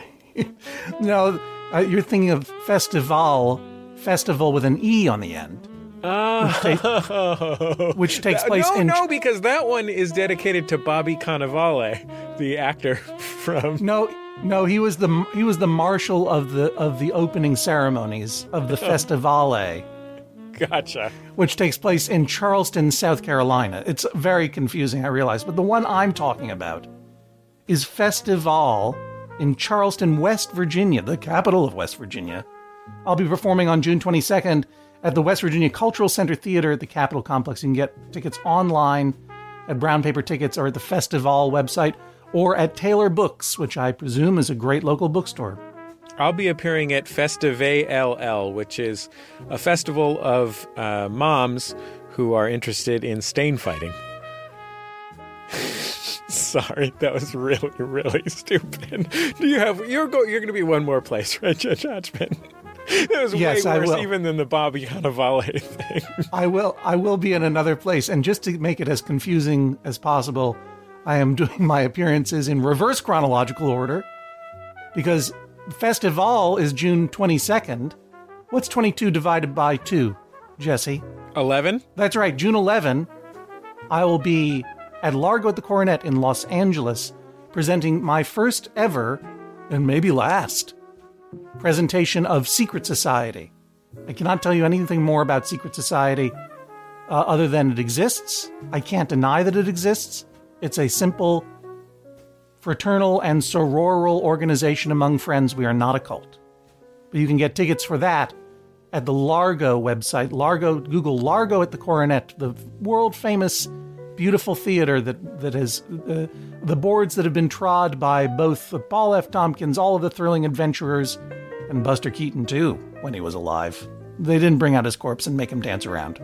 No, uh, you're thinking of Festival, festival with an E on the end. Oh. Which, take, which takes place no, in... No, no, because that one is dedicated to Bobby Cannavale, the actor from... No, no, he was the he was the marshal of the of the opening ceremonies of the Festivale. Gotcha. Which takes place in Charleston, South Carolina. It's very confusing, I realize, but the one I'm talking about is Festival in Charleston, West Virginia, the capital of West Virginia. I'll be performing on June twenty-second at the West Virginia Cultural Center Theater at the Capitol Complex. You can get tickets online at Brown Paper Tickets or at the Festival website or at Taylor Books, which I presume is a great local bookstore. I'll be appearing at Festive L L, which is a festival of uh, moms who are interested in stain fighting. Sorry, that was really, really stupid. Do you have you're go, you're going to be one more place, right, Judge Hodgman? It was yes, way worse even than the Bobby Cannavale thing. I will. I will be in another place. And just to make it as confusing as possible, I am doing my appearances in reverse chronological order because Festival is June twenty-second. What's twenty-two divided by two, Jesse? eleven? That's right. June eleventh, I will be at Largo at the Coronet in Los Angeles presenting my first ever, and maybe last, presentation of Secret Society. I cannot tell you anything more about Secret Society uh, other than it exists. I can't deny that it exists. It's a simple fraternal and sororal organization among friends. We are not a cult. But you can get tickets for that at the Largo website. Largo, Google Largo at the Coronet, the world-famous, beautiful theater that, that has uh, the boards that have been trod by both Paul F. Tompkins, all of the Thrilling Adventurers, and Buster Keaton, too, when he was alive. They didn't bring out his corpse and make him dance around.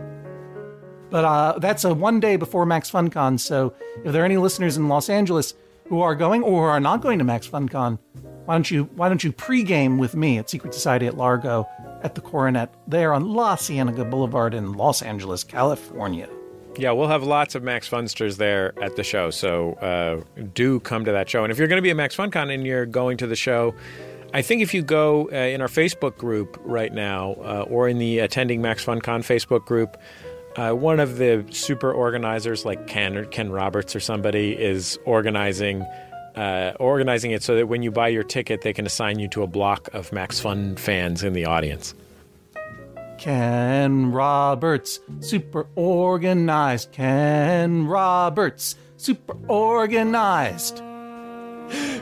But uh, that's a one day before Max FunCon, so if there are any listeners in Los Angeles who are going or are not going to Max FunCon, why don't you why don't you pregame with me at Secret Society at Largo at the Coronet there on La Cienega Boulevard in Los Angeles, California. Yeah, we'll have lots of Max Funsters there at the show, so uh, do come to that show. And if you're going to be at Max FunCon and you're going to the show, I think if you go uh, in our Facebook group right now uh, or in the Attending Max FunCon Facebook group, uh, one of the super organizers like Ken or Ken Roberts or somebody is organizing uh, organizing it so that when you buy your ticket, they can assign you to a block of Max Fun fans in the audience. Ken Roberts, super organized. Ken Roberts, super organized.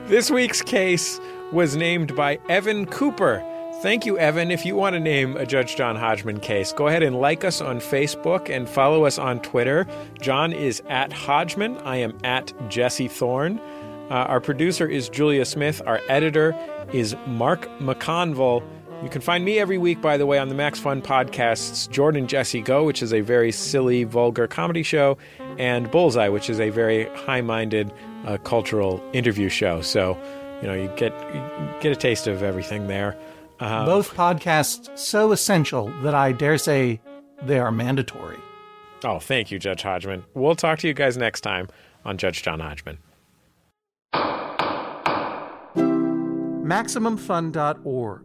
This week's case was named by Evan Cooper. Thank you, Evan. If you want to name a Judge John Hodgman case, go ahead and like us on Facebook and follow us on Twitter. John is at Hodgman. I am at Jesse Thorne. Uh, our producer is Julia Smith. Our editor is Mark McConville. You can find me every week, by the way, on the Max Fun podcasts, Jordan Jesse Go, which is a very silly, vulgar comedy show, and Bullseye, which is a very high-minded uh, cultural interview show. So, you know, you get you get a taste of everything there. Um, Both podcasts so essential that I dare say they are mandatory. Oh, thank you, Judge Hodgman. We'll talk to you guys next time on Judge John Hodgman. Maximum Fun dot org.